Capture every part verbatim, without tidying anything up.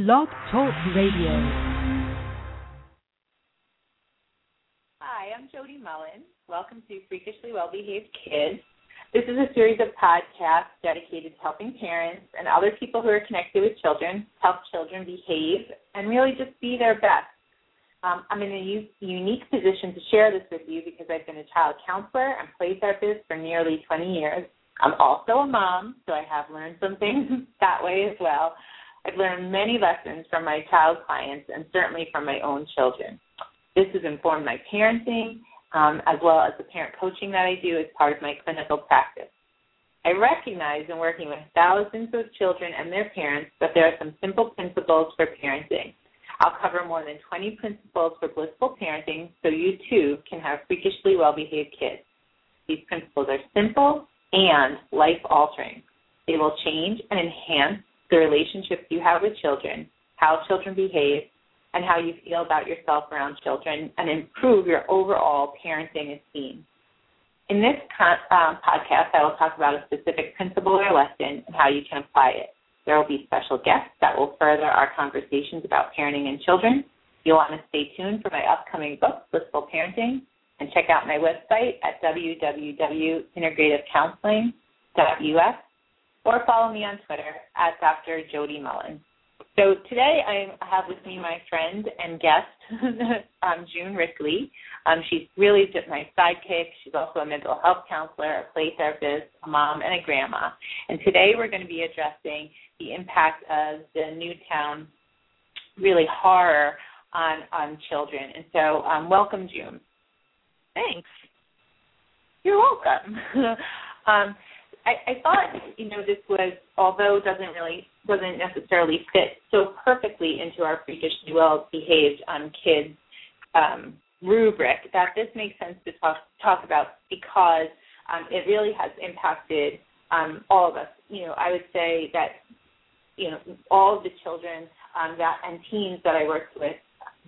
Love Talk Radio. Hi, I'm Jody Mullen. Welcome to Freakishly Well-Behaved Kids. This is a series of podcasts dedicated to helping parents and other people who are connected with children help children behave and really just be their best. Um, I'm in a u- unique position to share this with you because I've been a child counselor and play therapist for nearly twenty years. I'm also a mom, so I have learned some things that way as well. I've learned many lessons from my child clients and certainly from my own children. This has informed my parenting um, as well as the parent coaching that I do as part of my clinical practice. I recognize in working with thousands of children and their parents that there are some simple principles for parenting. I'll cover more than twenty principles for blissful parenting so you too can have freakishly well-behaved kids. These principles are simple and life-altering. They will change and enhance the relationships you have with children, how children behave, and how you feel about yourself around children, and improve your overall parenting esteem. In this con- um, podcast, I will talk about a specific principle or lesson and how you can apply it. There will be special guests that will further our conversations about parenting and children. You'll want to stay tuned for my upcoming book, Blissful Parenting, and check out my website at w w w dot integrative counseling dot u s or follow me on Twitter at Doctor Jody Mullen. So today I have with me my friend and guest, um, June Rickley. Um, she's really just my sidekick. She's also a mental health counselor, a play therapist, a mom, and a grandma. And today we're going to be addressing the impact of the Newtown really horror on, on children. And so um, welcome, June. Thanks. You're welcome. um, I, I thought, you know, this was, although doesn't really, doesn't necessarily fit so perfectly into our freakishly well-behaved um, kids um, rubric, that this makes sense to talk talk about because um, it really has impacted um, all of us. You know, I would say that, you know, all of the children um, that and teens that I worked with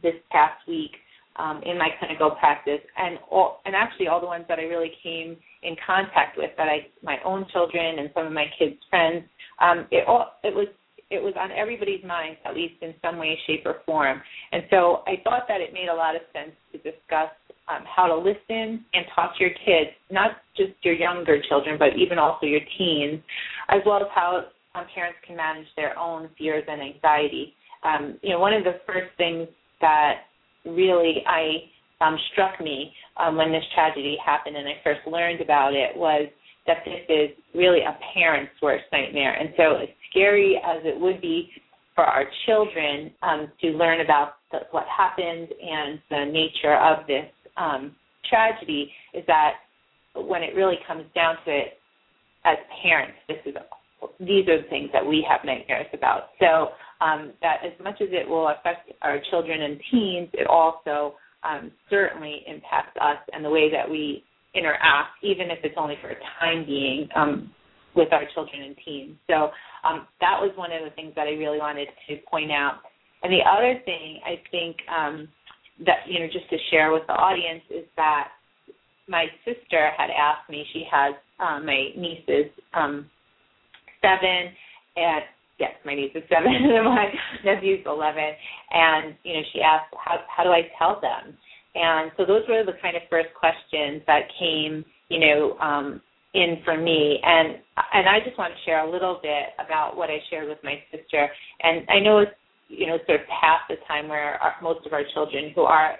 this past week Um, in my clinical practice, and all, and actually all the ones that I really came in contact with, that I, my own children and some of my kids' friends, um, it all it was it was on everybody's mind, at least in some way, shape, or form. And so I thought that it made a lot of sense to discuss um, how to listen and talk to your kids, not just your younger children, but even also your teens, as well as how um, parents can manage their own fears and anxiety. Um, you know, one of the first things that really I um, struck me um, when this tragedy happened and I first learned about it was that this is really a parent's worst nightmare. And so as scary as it would be for our children um, to learn about the, what happened and the nature of this um, tragedy, is that when it really comes down to it, as parents, this is these are the things that we have nightmares about. So Um, that as much as it will affect our children and teens, it also um, certainly impacts us and the way that we interact, even if it's only for a time being, um, with our children and teens. So um, that was one of the things that I really wanted to point out. And the other thing I think um, that, you know, just to share with the audience is that my sister had asked me, she has um, my nieces, um, seven and Yes, my niece is seven and my nephew's eleven, and, you know, she asked, how how do I tell them? And so those were the kind of first questions that came, you know, um, in for me. And and I just want to share a little bit about what I shared with my sister. And I know it's, you know, sort of past the time where our, most of our children who are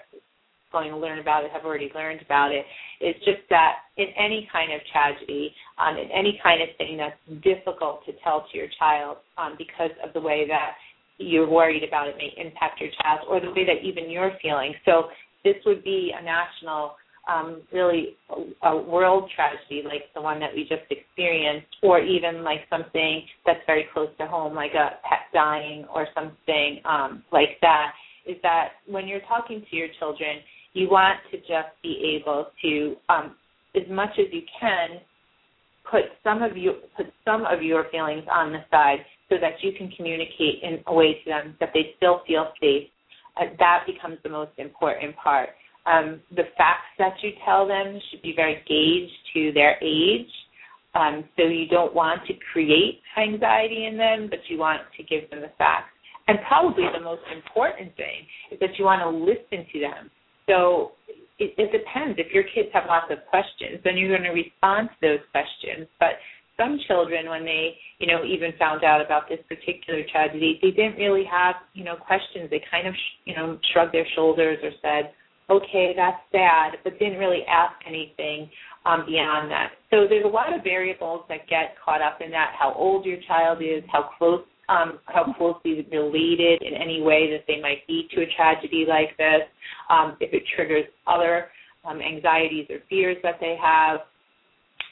going to learn about it have already learned about it. It's just that in any kind of tragedy, um, in any kind of thing that's difficult to tell to your child, um, because of the way that you're worried about it may impact your child or the way that even you're feeling. So this would be a national, um, really a, a world tragedy like the one that we just experienced, or even like something that's very close to home, like a pet dying or something um, like that, is that when you're talking to your children, you want to just be able to, um, as much as you can, put some of you put some of your feelings on the side so that you can communicate in a way to them that they still feel safe. Uh, that becomes the most important part. Um, the facts that you tell them should be very gauged to their age. Um, so you don't want to create anxiety in them, but you want to give them the facts. And probably the most important thing is that you want to listen to them. So it, it depends. If your kids have lots of questions, then you're going to respond to those questions. But some children, when they, you know, even found out about this particular tragedy, they didn't really have, you know, questions. They kind of, you know, shrugged their shoulders or said, okay, that's sad, but didn't really ask anything um, beyond that. So there's a lot of variables that get caught up in that, how old your child is, how close, um, how closely related in any way that they might be to a tragedy like this, um, if it triggers other um, anxieties or fears that they have,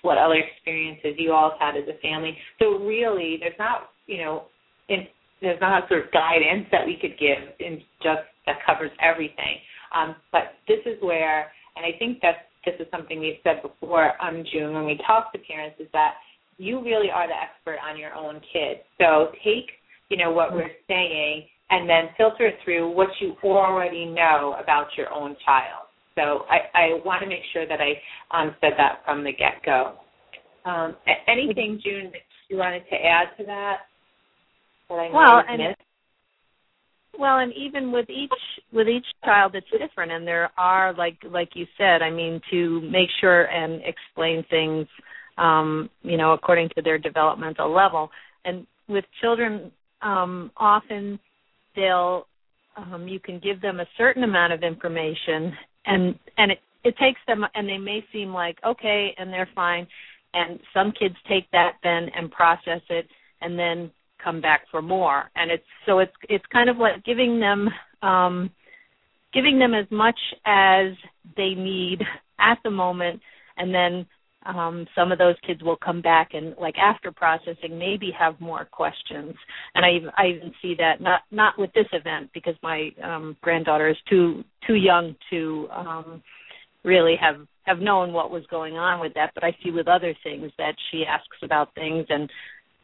what other experiences you all have had as a family. So really, there's not, you know, in, there's not a sort of guidance that we could give in just that covers everything. Um, but this is where, and I think that this is something we've said before, um, June, when we talk to parents, is that you really are the expert on your own kids. So take, you know, what we're saying and then filter it through what you already know about your own child. So I, I want to make sure that I um, said that from the get-go. Um, anything, June, that you wanted to add to that? that I well, and well, and even with each with each child, it's different, and there are, like like you said, I mean, to make sure and explain things, um, you know, according to their developmental level. And with children, um, often they'll um, you can give them a certain amount of information. And and it, it takes them, and they may seem like, okay, and they're fine. And some kids take that then and process it and then come back for more. And it's so it's it's kind of like giving them um, giving them as much as they need at the moment. And then um, some of those kids will come back and, like, after processing, maybe have more questions. And I even, I even see that not not with this event, because my um, granddaughter is too too young to um, really have, have known what was going on with that. But I see with other things that she asks about things, and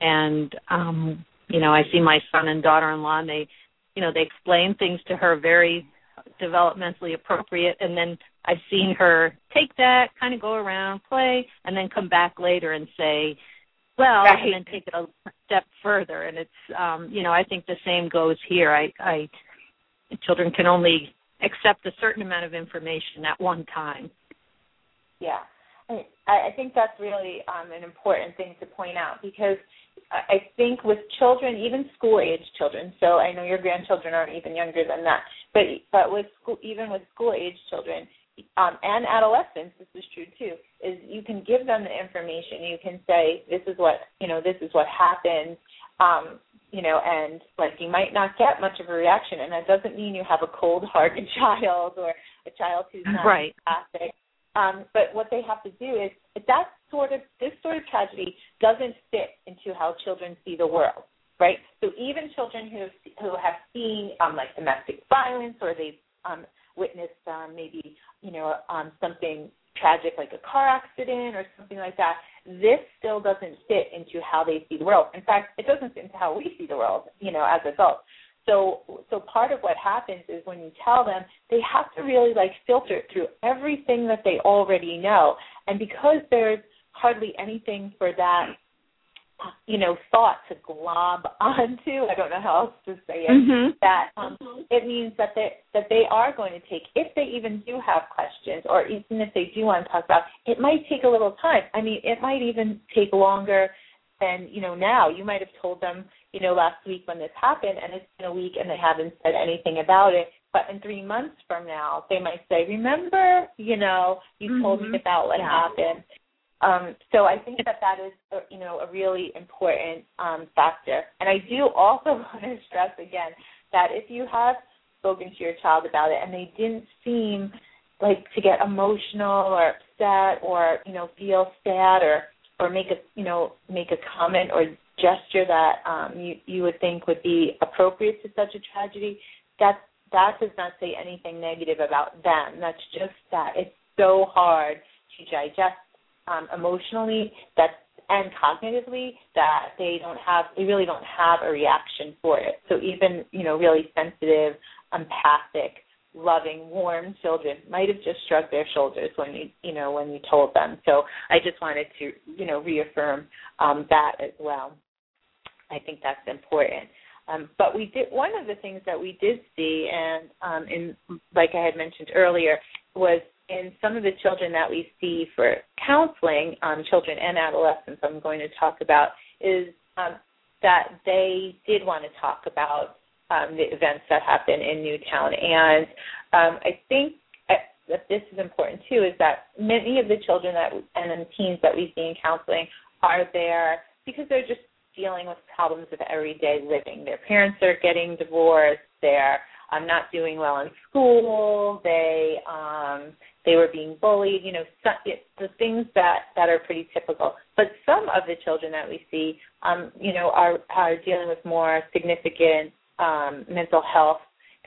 and um, you know, I see my son and daughter-in-law, and they, you know, they explain things to her very developmentally appropriate, and then I've seen her take that, kind of go around, play, and then come back later and say, well, right. And then take it a step further. And it's, um, you know, I think the same goes here. I, I children can only accept a certain amount of information at one time. Yeah. I, I think that's really um, an important thing to point out, because I think with children, even school-age children, so I know your grandchildren aren't even younger than that, but but with school, even with school-age children um, and adolescents, this is true too, is you can give them the information. You can say, this is what, you know, this is what happened, um, you know, and, like, you might not get much of a reaction, and that doesn't mean you have a cold-hearted child or a child who's not right. Classic. Um, but what they have to do is that sort of this sort of tragedy doesn't fit into how children see the world, right? So even children who have, who have seen um, like domestic violence, or they've um, witnessed um, maybe you know um, something tragic like a car accident or something like that, this still doesn't fit into how they see the world. In fact, it doesn't fit into how we see the world, you know, as adults. So so part of what happens is when you tell them, they have to really, like, filter through everything that they already know. And because there's hardly anything for that, you know, thought to glob onto, I don't know how else to say it, mm-hmm. that um, it means that they, that they are going to take, if they even do have questions, or even if they do want to talk about, it might take a little time. I mean, it might even take longer than, you know, now. You might have told them, you know, last week when this happened, and it's been a week and they haven't said anything about it. But in three months from now, they might say, remember, you know, you mm-hmm. told me about what yeah. happened. Um, so I think that that is, a, you know, a really important um, factor. And I do also want to stress again that if you have spoken to your child about it and they didn't seem like to get emotional or upset or, you know, feel sad or, or make a, you know, make a comment or gesture that um, you, you would think would be appropriate to such a tragedy, that, that does not say anything negative about them. That's just that. It's so hard to digest um, emotionally that, and cognitively that they don't have, they really don't have a reaction for it. So even, you know, really sensitive, empathic, loving, warm children might have just shrugged their shoulders when you, you know, when you told them. So I just wanted to, you know, reaffirm um, that as well. I think that's important. Um, but we did one of the things that we did see, and um, in, like I had mentioned earlier, was in some of the children that we see for counseling, um, children and adolescents I'm going to talk about, is um, that they did want to talk about um, the events that happened in Newtown. And um, I think that this is important, too, is that many of the children that and teens that we see in counseling are there because they're just dealing with problems of everyday living. Their parents are getting divorced. They're um, not doing well in school. They um, they were being bullied. You know, some, it, the things that, that are pretty typical. But some of the children that we see, um, you know, are are dealing with more significant um, mental health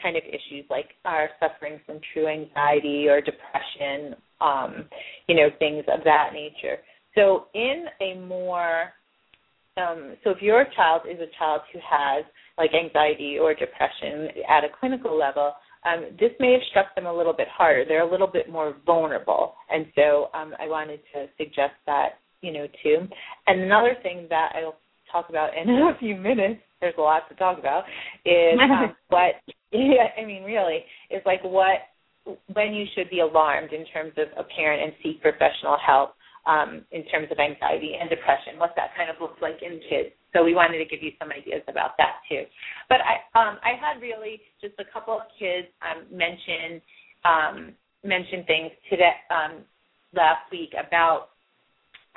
kind of issues, like are suffering from true anxiety or depression. Um, you know, things of that nature. So in a more Um, so if your child is a child who has, like, anxiety or depression at a clinical level, um, this may have struck them a little bit harder. They're a little bit more vulnerable. And so um, I wanted to suggest that, you know, too. And another thing that I'll talk about in a few minutes, there's a lot to talk about, is um, what, yeah, I mean, really, is, like, what, when you should be alarmed in terms of a parent and seek professional help. Um, in terms of anxiety and depression, what that kind of looks like in kids. So we wanted to give you some ideas about that, too. But I um, I had really just a couple of kids um, mention um, mention things today, um, last week about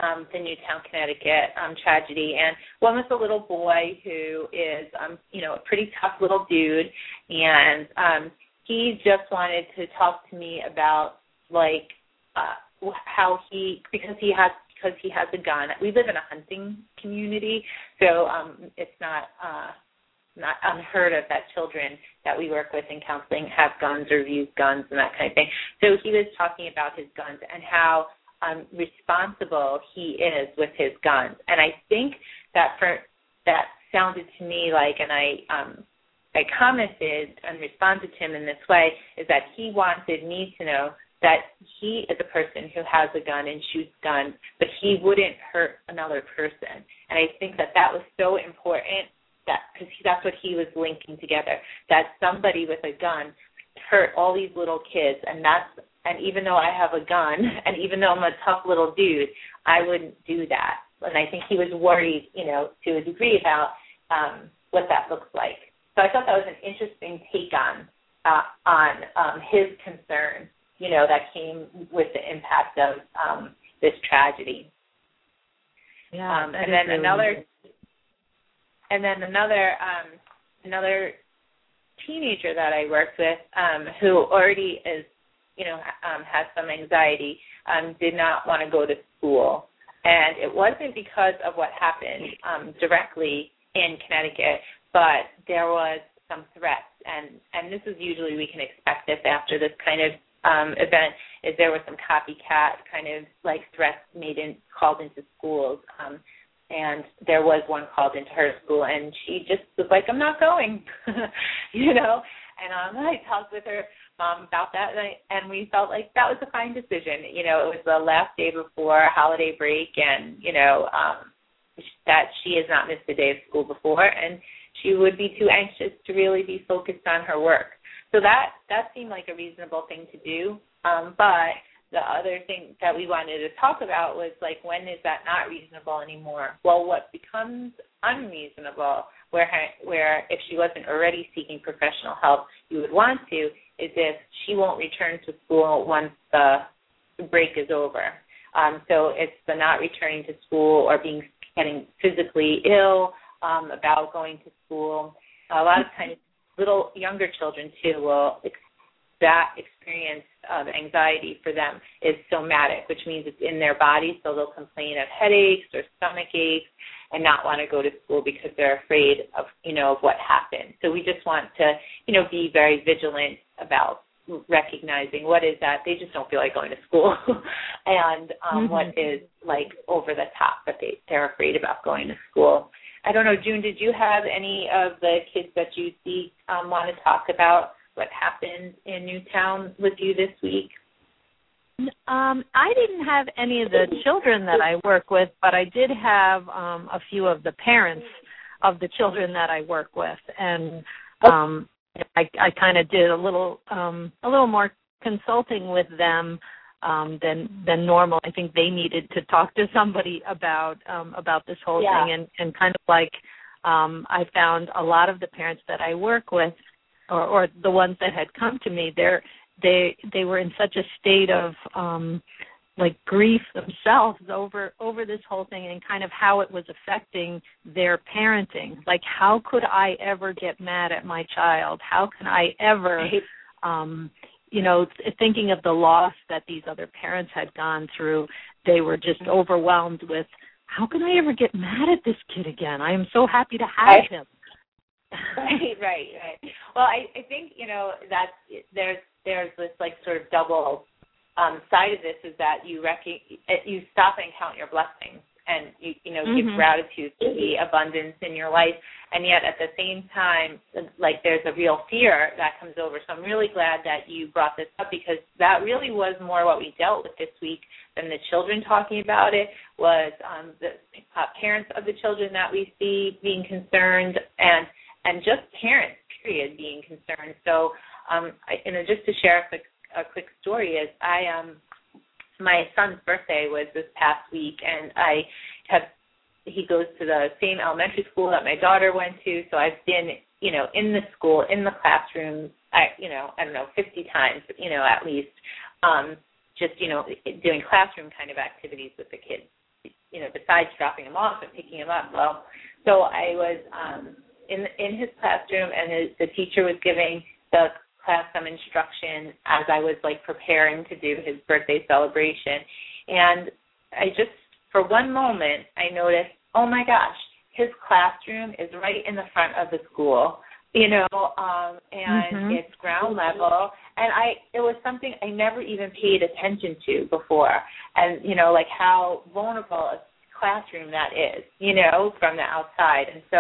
um, the Newtown, Connecticut um, tragedy. And one was a little boy who is, um, you know, a pretty tough little dude. And um, he just wanted to talk to me about, like, uh, how he, because he has because he has a gun. We live in a hunting community, so um, it's not uh, not unheard of that children that we work with in counseling have guns or use guns and that kind of thing. So he was talking about his guns and how um, responsible he is with his guns. And I think that for, that sounded to me like, and I um, I commented and responded to him in this way, is that he wanted me to know that he is a person who has a gun and shoots guns, but he wouldn't hurt another person. And I think that that was so important, that because that's what he was linking together, that somebody with a gun hurt all these little kids. And that's, and even though I have a gun, and even though I'm a tough little dude, I wouldn't do that. And I think he was worried, you know, to a degree about um, what that looks like. So I thought that was an interesting take on, uh, on um, his concern, you know, that came with the impact of um, this tragedy. Yeah, um, and, then really another, and then another, and um, then another teenager that I worked with, um, who already is, you know, um, has some anxiety, um, did not want to go to school, and it wasn't because of what happened um, directly in Connecticut, but there was some threats, and and this is usually we can expect this after this kind of Um, event, is there were some copycat kind of like threats made in, called into schools, um, and there was one called into her school, and she just was like, "I'm not going," you know. And um, I talked with her mom about that, and, I, and we felt like that was a fine decision. You know, it was the last day before holiday break, and you know um, that she has not missed a day of school before, and she would be too anxious to really be focused on her work. So that, that seemed like a reasonable thing to do, um, but the other thing that we wanted to talk about was, like, when is that not reasonable anymore? Well, what becomes unreasonable, where her, where if she wasn't already seeking professional help, you would want to, is if she won't return to school once the break is over. Um, so it's the not returning to school or being getting physically ill um, about going to school. A lot of times, little younger children, too, will that experience of anxiety for them is somatic, which means it's in their body, so they'll complain of headaches or stomach aches and not want to go to school because they're afraid of, you know, of what happened. So we just want to, you know, be very vigilant about recognizing what is that they just don't feel like going to school and um, mm-hmm. what is, like, over the top that they, they're afraid about going to school. I don't know, June, did you have any of the kids that you see um, want to talk about what happened in Newtown with you this week? Um, I didn't have any of the children that I work with, but I did have um, a few of the parents of the children that I work with. And um, I, I kind of did a little um, a little more consulting with them um, than than normal. I think they needed to talk to somebody about um, about this whole yeah. thing. And, and kind of like um, I found a lot of the parents that I work with, or, or the ones that had come to me, they're, they they were in such a state of um, like grief themselves over over this whole thing and kind of how it was affecting their parenting. Like, how could I ever get mad at my child? How can I ever, um, you know, thinking of the loss that these other parents had gone through, they were just overwhelmed with, how can I ever get mad at this kid again? I am so happy to have him. Right, right, right. Well, I, I think, you know, that there's there's this, like, sort of double um, side of this, is that you rec- you stop and count your blessings and, you, you know, mm-hmm. give gratitude to the abundance in your life. And yet at the same time, like, there's a real fear that comes over. So I'm really glad that you brought this up, because that really was more what we dealt with this week than the children talking about it, was um, the uh, parents of the children that we see being concerned, and and just parents, period, being concerned. So, um, I, you know, just to share a quick, a quick story is I, um, my son's birthday was this past week, and I have, he goes to the same elementary school that my daughter went to, so I've been, you know, in the school, in the classroom, I, you know, I don't know, fifty times, you know, at least, um, just, you know, doing classroom kind of activities with the kids, you know, besides dropping them off and picking them up. Well, so I was, um, In, in his classroom, and his, the teacher was giving the class some instruction as I was, like, preparing to do his birthday celebration. And I just, for one moment, I noticed, oh, my gosh, his classroom is right in the front of the school, you know, um, and mm-hmm. it's ground level. And I, it was something I never even paid attention to before, and, you know, like, how vulnerable a classroom that is, you know, from the outside. And so,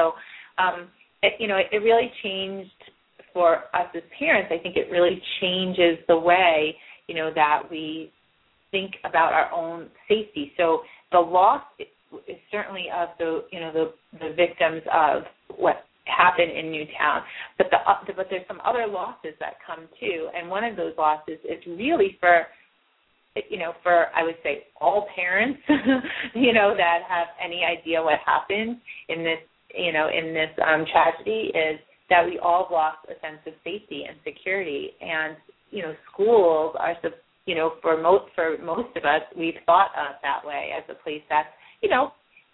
um It, you know, it, it really changed for us as parents. I think it really changes the way, you know, that we think about our own safety. So the loss is certainly of the, you know, the, the victims of what happened in Newtown, but the but there's some other losses that come too, and one of those losses is really for, you know, for, I would say, all parents, you know, that have any idea what happened in this, you know, in this um, tragedy, is that we all lost a sense of safety and security. And, you know, schools are, you know, for most, for most of us, we've thought of that way as a place that's, you know,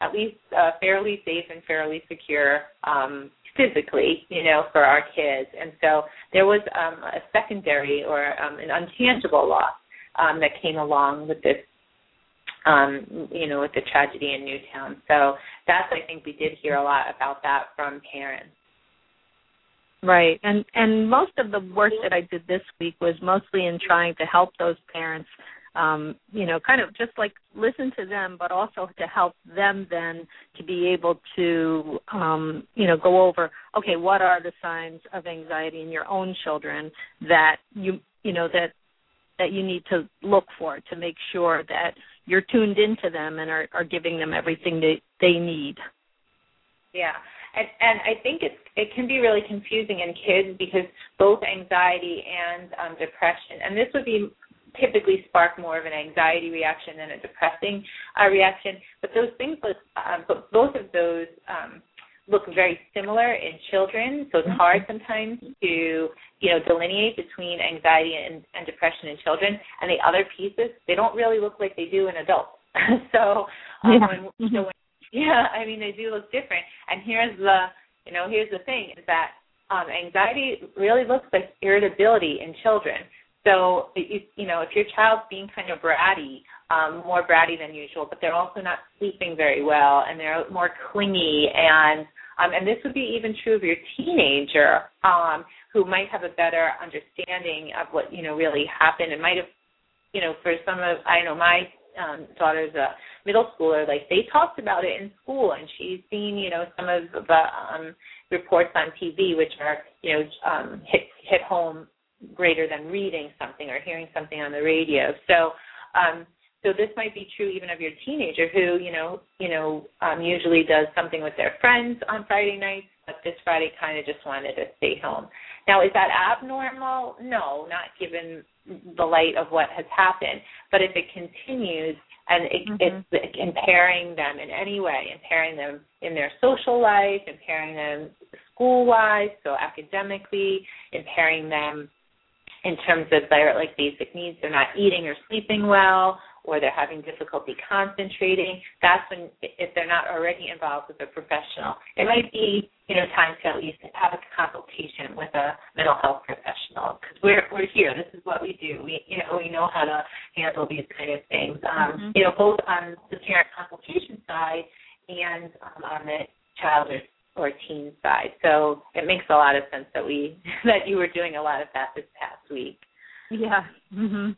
at least uh, fairly safe and fairly secure um, physically, you know, for our kids. And so there was um, a secondary or um, an untangible loss um, that came along with this, Um, you know, with the tragedy in Newtown. So that's, I think, we did hear a lot about that from parents. Right. And, and most of the work that I did this week was mostly in trying to help those parents, um, you know, kind of just like listen to them, but also to help them then to be able to, um, you know, go over, okay, what are the signs of anxiety in your own children that you, you know, that, that you need to look for to make sure that you're tuned into them and are, are giving them everything that they need. Yeah, and, and I think it's, it can be really confusing in kids, because both anxiety and um, depression, and this would be typically spark more of an anxiety reaction than a depressing uh, reaction, but those things look, um, but both of those um, look very similar in children, so it's hard sometimes to, you know, delineate between anxiety and, and depression in children, and the other pieces, they don't really look like they do in adults. so, um, yeah. When, so when, yeah, I mean, they do look different. And here's the, you know, here's the thing, is that um, anxiety really looks like irritability in children. So, you, you know, if your child's being kind of bratty, um, more bratty than usual, but they're also not sleeping very well, and they're more clingy, and um, and this would be even true of your teenager, um, who might have a better understanding of what, you know, really happened, and might have, you know, for some of, I know my um, daughter's a middle schooler, like, they talked about it in school, and she's seen, you know, some of the um, reports on T V, which are, you know, um, hit hit home greater than reading something or hearing something on the radio. So, um, So this might be true even of your teenager who, you know, you know, um, usually does something with their friends on Friday nights, but this Friday kind of just wanted to stay home. Now, is that abnormal? No, not given the light of what has happened. But if it continues and it, mm-hmm. it's impairing them in any way, impairing them in their social life, impairing them school-wise, so academically, impairing them in terms of their, like, basic needs, they're not eating or sleeping well, or they're having difficulty concentrating, that's when, if they're not already involved with a professional, it might be, you know, time to at least have a consultation with a mental health professional, because we're we're here. This is what we do. We, you know, we know how to handle these kind of things, um, mm-hmm. you know, both on the parent consultation side and um, on the child or, or teen side. So it makes a lot of sense that we that you were doing a lot of that this past week. Yeah. Mm-hmm.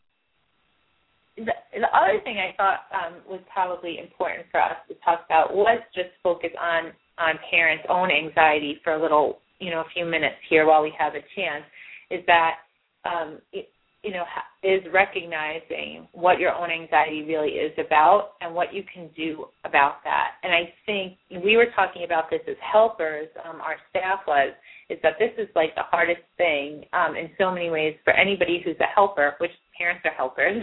The, the other thing I thought um, was probably important for us to talk about was just focus on, on parents' own anxiety for a little, you know, a few minutes here while we have a chance, is that, um, it, you know, is recognizing what your own anxiety really is about and what you can do about that. And I think we were talking about this as helpers, um, our staff was, is that this is like the hardest thing um, in so many ways for anybody who's a helper, which parents are helpers,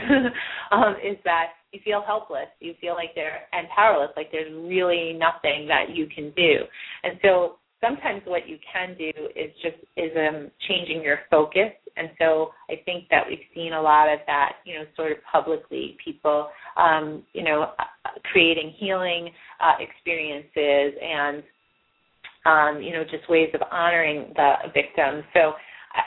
um, is that you feel helpless, you feel like they're and powerless, like there's really nothing that you can do. And so sometimes what you can do is just is um, changing your focus. And so I think that we've seen a lot of that, you know, sort of publicly, people, um, you know, creating healing uh, experiences and, um, you know, just ways of honoring the victims. So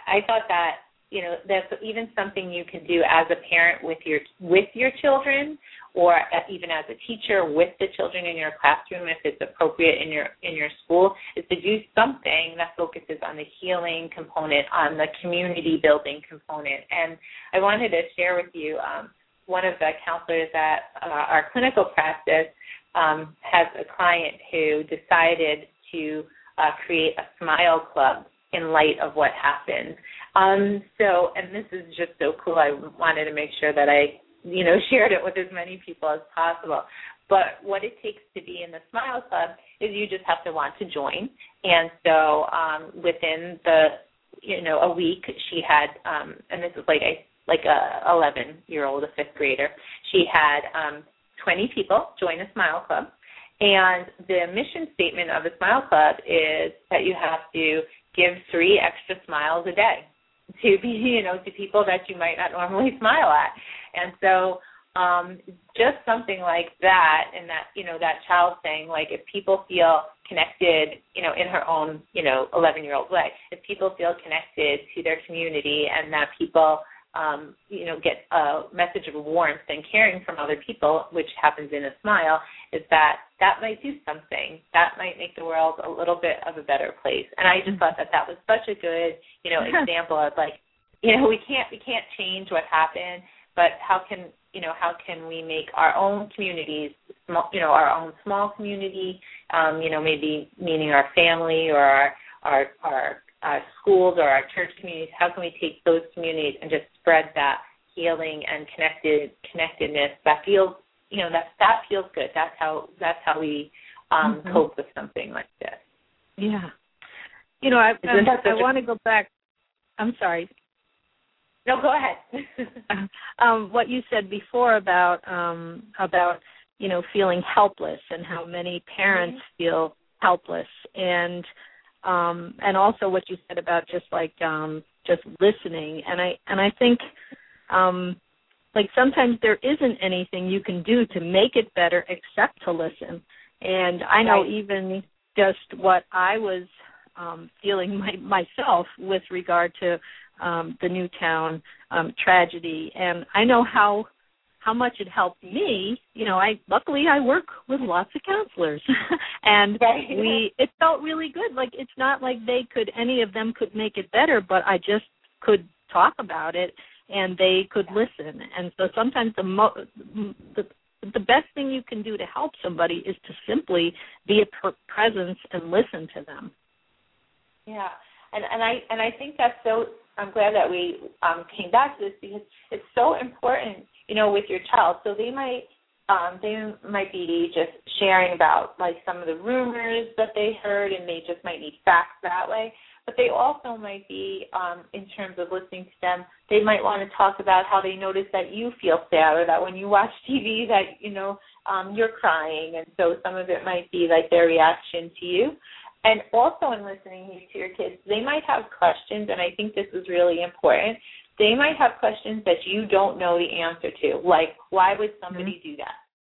I, I thought that, you know, that's even something you can do as a parent with your with your children, or even as a teacher with the children in your classroom, if it's appropriate in your in your school, is to do something that focuses on the healing component, on the community building component. And I wanted to share with you, um, one of the counselors at uh, our clinical practice um, has a client who decided to uh, create a smile club in light of what happened. Um, so, and this is just so cool, I wanted to make sure that I, you know, shared it with as many people as possible. But what it takes to be in the Smile Club is you just have to want to join. And so um, within the, you know, a week she had, um, and this is like a like a eleven-year-old, a fifth grader, she had um, twenty people join the Smile Club. And the mission statement of the Smile Club is that you have to give three extra smiles a day to be, you know, to people that you might not normally smile at. And so um, just something like that, and that, you know, that child saying, like, if people feel connected, you know, in her own, you know, eleven-year-old way, if people feel connected to their community and that people, um, you know, get a message of warmth and caring from other people, which happens in a smile, is that that might do something. That might make the world a little bit of a better place. And I just thought that that was such a good, you know, example of, like, you know, we can't we can't change what happened, but how can, you know, how can we make our own communities, you know, our own small community, um, you know, maybe meaning our family or our our, our uh, schools or our church communities, how can we take those communities and just spread that healing and connected connectedness that feels, you know, that that feels good. That's how that's how we um, mm-hmm. cope with something like this. Yeah. You know, I I, I want to go back. I'm sorry. No, go ahead. um, what you said before about um, about you know, feeling helpless and how many parents mm-hmm. feel helpless, and um, and also what you said about just like um, just listening, and I and I think. Um, Like sometimes there isn't anything you can do to make it better except to listen. And I know right. even just what I was um, feeling my, myself with regard to um, the Newtown um, tragedy. And I know how how much it helped me. You know, I luckily I work with lots of counselors, and right. we it felt really good. Like, it's not like they could any of them could make it better, but I just could talk about it. And they could listen. And so sometimes the, mo- the the best thing you can do to help somebody is to simply be a per- presence and listen to them. Yeah, and and I and I think that's so. I'm glad that we um, came back to this, because it's so important you know, with your child. So they might um, they might be just sharing about, like, some of the rumors that they heard, and they just might need facts that way. But they also might be, um, in terms of listening to them, they might want to talk about how they notice that you feel sad, or that when you watch T V that, you know, um, you're crying. And so some of it might be like their reaction to you. And also in listening to your kids, they might have questions, and I think this is really important. They might have questions that you don't know the answer to, like, why would somebody mm-hmm. do that?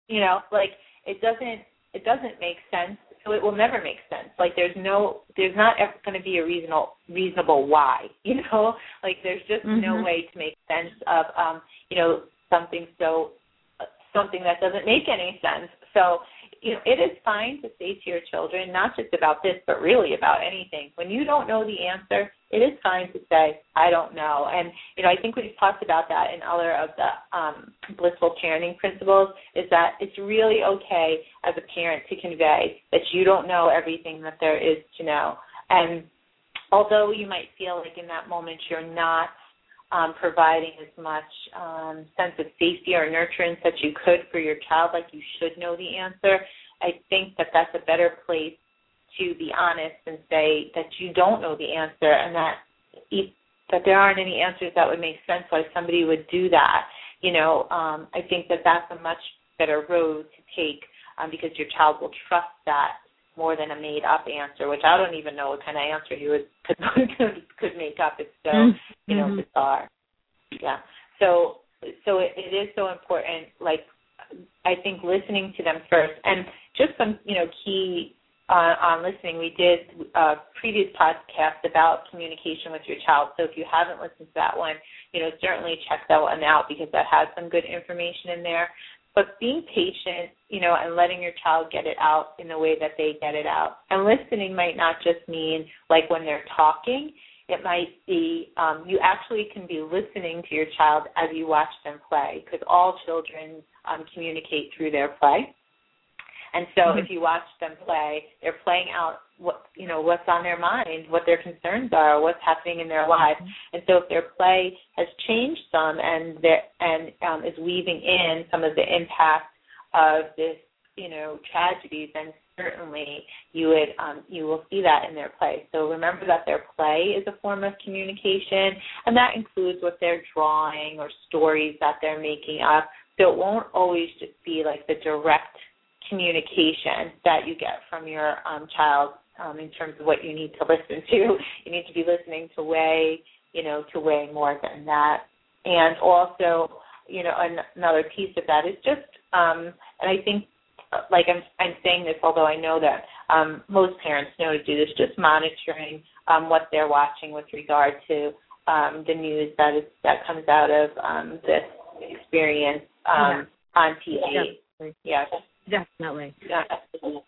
You know, like, it doesn't it doesn't make sense. So it will never make sense. Like, there's no, there's not going to be a reasonable, reasonable why, you know? Like, there's just mm-hmm. no way to make sense of, um, you know, something so, something that doesn't make any sense. So, you know, it is fine to say to your children, not just about this, but really about anything. When you don't know the answer, it is fine to say, I don't know. And, you know, I think we've talked about that in other of the um, blissful parenting principles, is that it's really okay as a parent to convey that you don't know everything that there is to know. And although you might feel like in that moment you're not um, providing as much um, sense of safety or nurturance that you could for your child, like you should know the answer, I think that that's a better place to be honest and say that you don't know the answer, and that that there aren't any answers that would make sense why somebody would do that. You know, um, I think that that's a much better road to take um, because your child will trust that more than a made-up answer, which I don't even know what kind of answer you would, could, could make up. It's so, mm-hmm. you know, bizarre. Yeah. So, so it, it is so important, like, I think listening to them first. And just some, you know, key Uh, on listening, we did a previous podcast about communication with your child. So if you haven't listened to that one, you know, certainly check that one out because that has some good information in there. But being patient, you know, and letting your child get it out in the way that they get it out. And listening might not just mean like when they're talking. It might be um, you actually can be listening to your child as you watch them play, because all children um, communicate through their play. And so mm-hmm. if you watch them play, they're playing out what, you know, what's on their mind, what their concerns are, what's happening in their lives. Mm-hmm. And so if their play has changed some and and um, is weaving in some of the impact of this, you know, tragedy, then certainly you would um, you will see that in their play. So remember that their play is a form of communication, and that includes what they're drawing or stories that they're making up. So it won't always just be like the direct communication that you get from your um, child um, in terms of what you need to listen to. You need to be listening to way, you know, to way more than that. And also, you know, an, another piece of that is just, um, and I think, like I'm, I'm saying this, although I know that um, most parents know to do this, just monitoring um, what they're watching with regard to um, the news that is that comes out of um, this experience um, yeah. on T V. Yeah. yeah. Definitely. Yeah.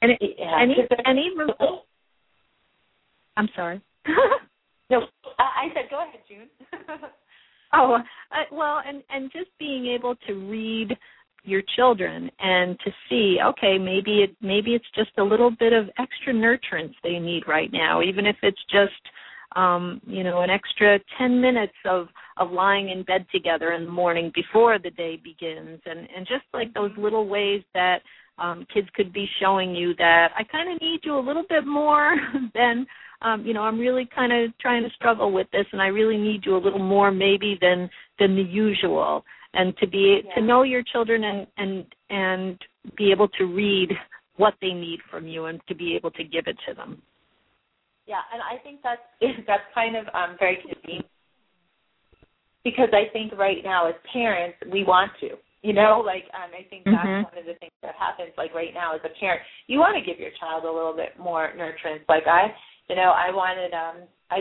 And, it, yeah. and, even, and even, I'm sorry. No, I said go ahead, June. oh, uh, well, and, and just being able to read your children and to see, okay, maybe it maybe it's just a little bit of extra nurturance they need right now, even if it's just, um, you know, an extra ten minutes of, of lying in bed together in the morning before the day begins, and, and just like those little ways that um, kids could be showing you that I kind of need you a little bit more than, um, you know, I'm really kind of trying to struggle with this, and I really need you a little more maybe than than the usual, and to be yeah. to know your children and, and and be able to read what they need from you and to be able to give it to them. Yeah, and I think that's that's kind of um, very convenient. Because I think right now as parents, we want to, you know, like um, I think that's mm-hmm. one of the things that happens, like right now as a parent, you want to give your child a little bit more nurturance. Like I, you know, I wanted, um, I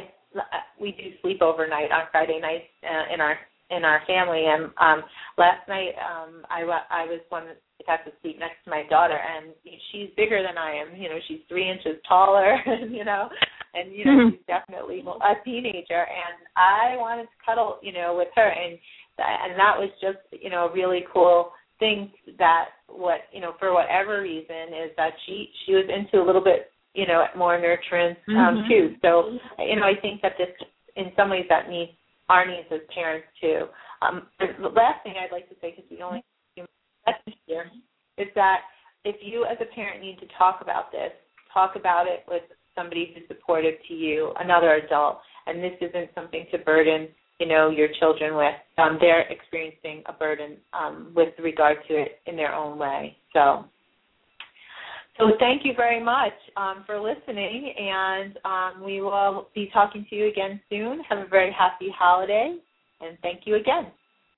we do sleep overnight on Friday nights uh, in our in our family, and um, last night um, I, I was one that had to sleep next to my daughter, and she's bigger than I am, you know, she's three inches taller, you know. And, you know, mm-hmm. she's definitely a teenager, and I wanted to cuddle, you know, with her, and and that was just, you know, a really cool thing that what, you know, for whatever reason is that she, she was into a little bit, you know, more nurturance um, mm-hmm. too. So, you know, I think that this, in some ways that needs our needs as parents, too. Um, the last thing I'd like to say, because we only have a few minutes here, is that if you as a parent need to talk about this, talk about it with somebody who's supportive to you, another adult, and this isn't something to burden, you know, your children with. Um, they're experiencing a burden um, with regard to it in their own way. So, so thank you very much um, for listening, and um, we will be talking to you again soon. Have a very happy holiday, and thank you again.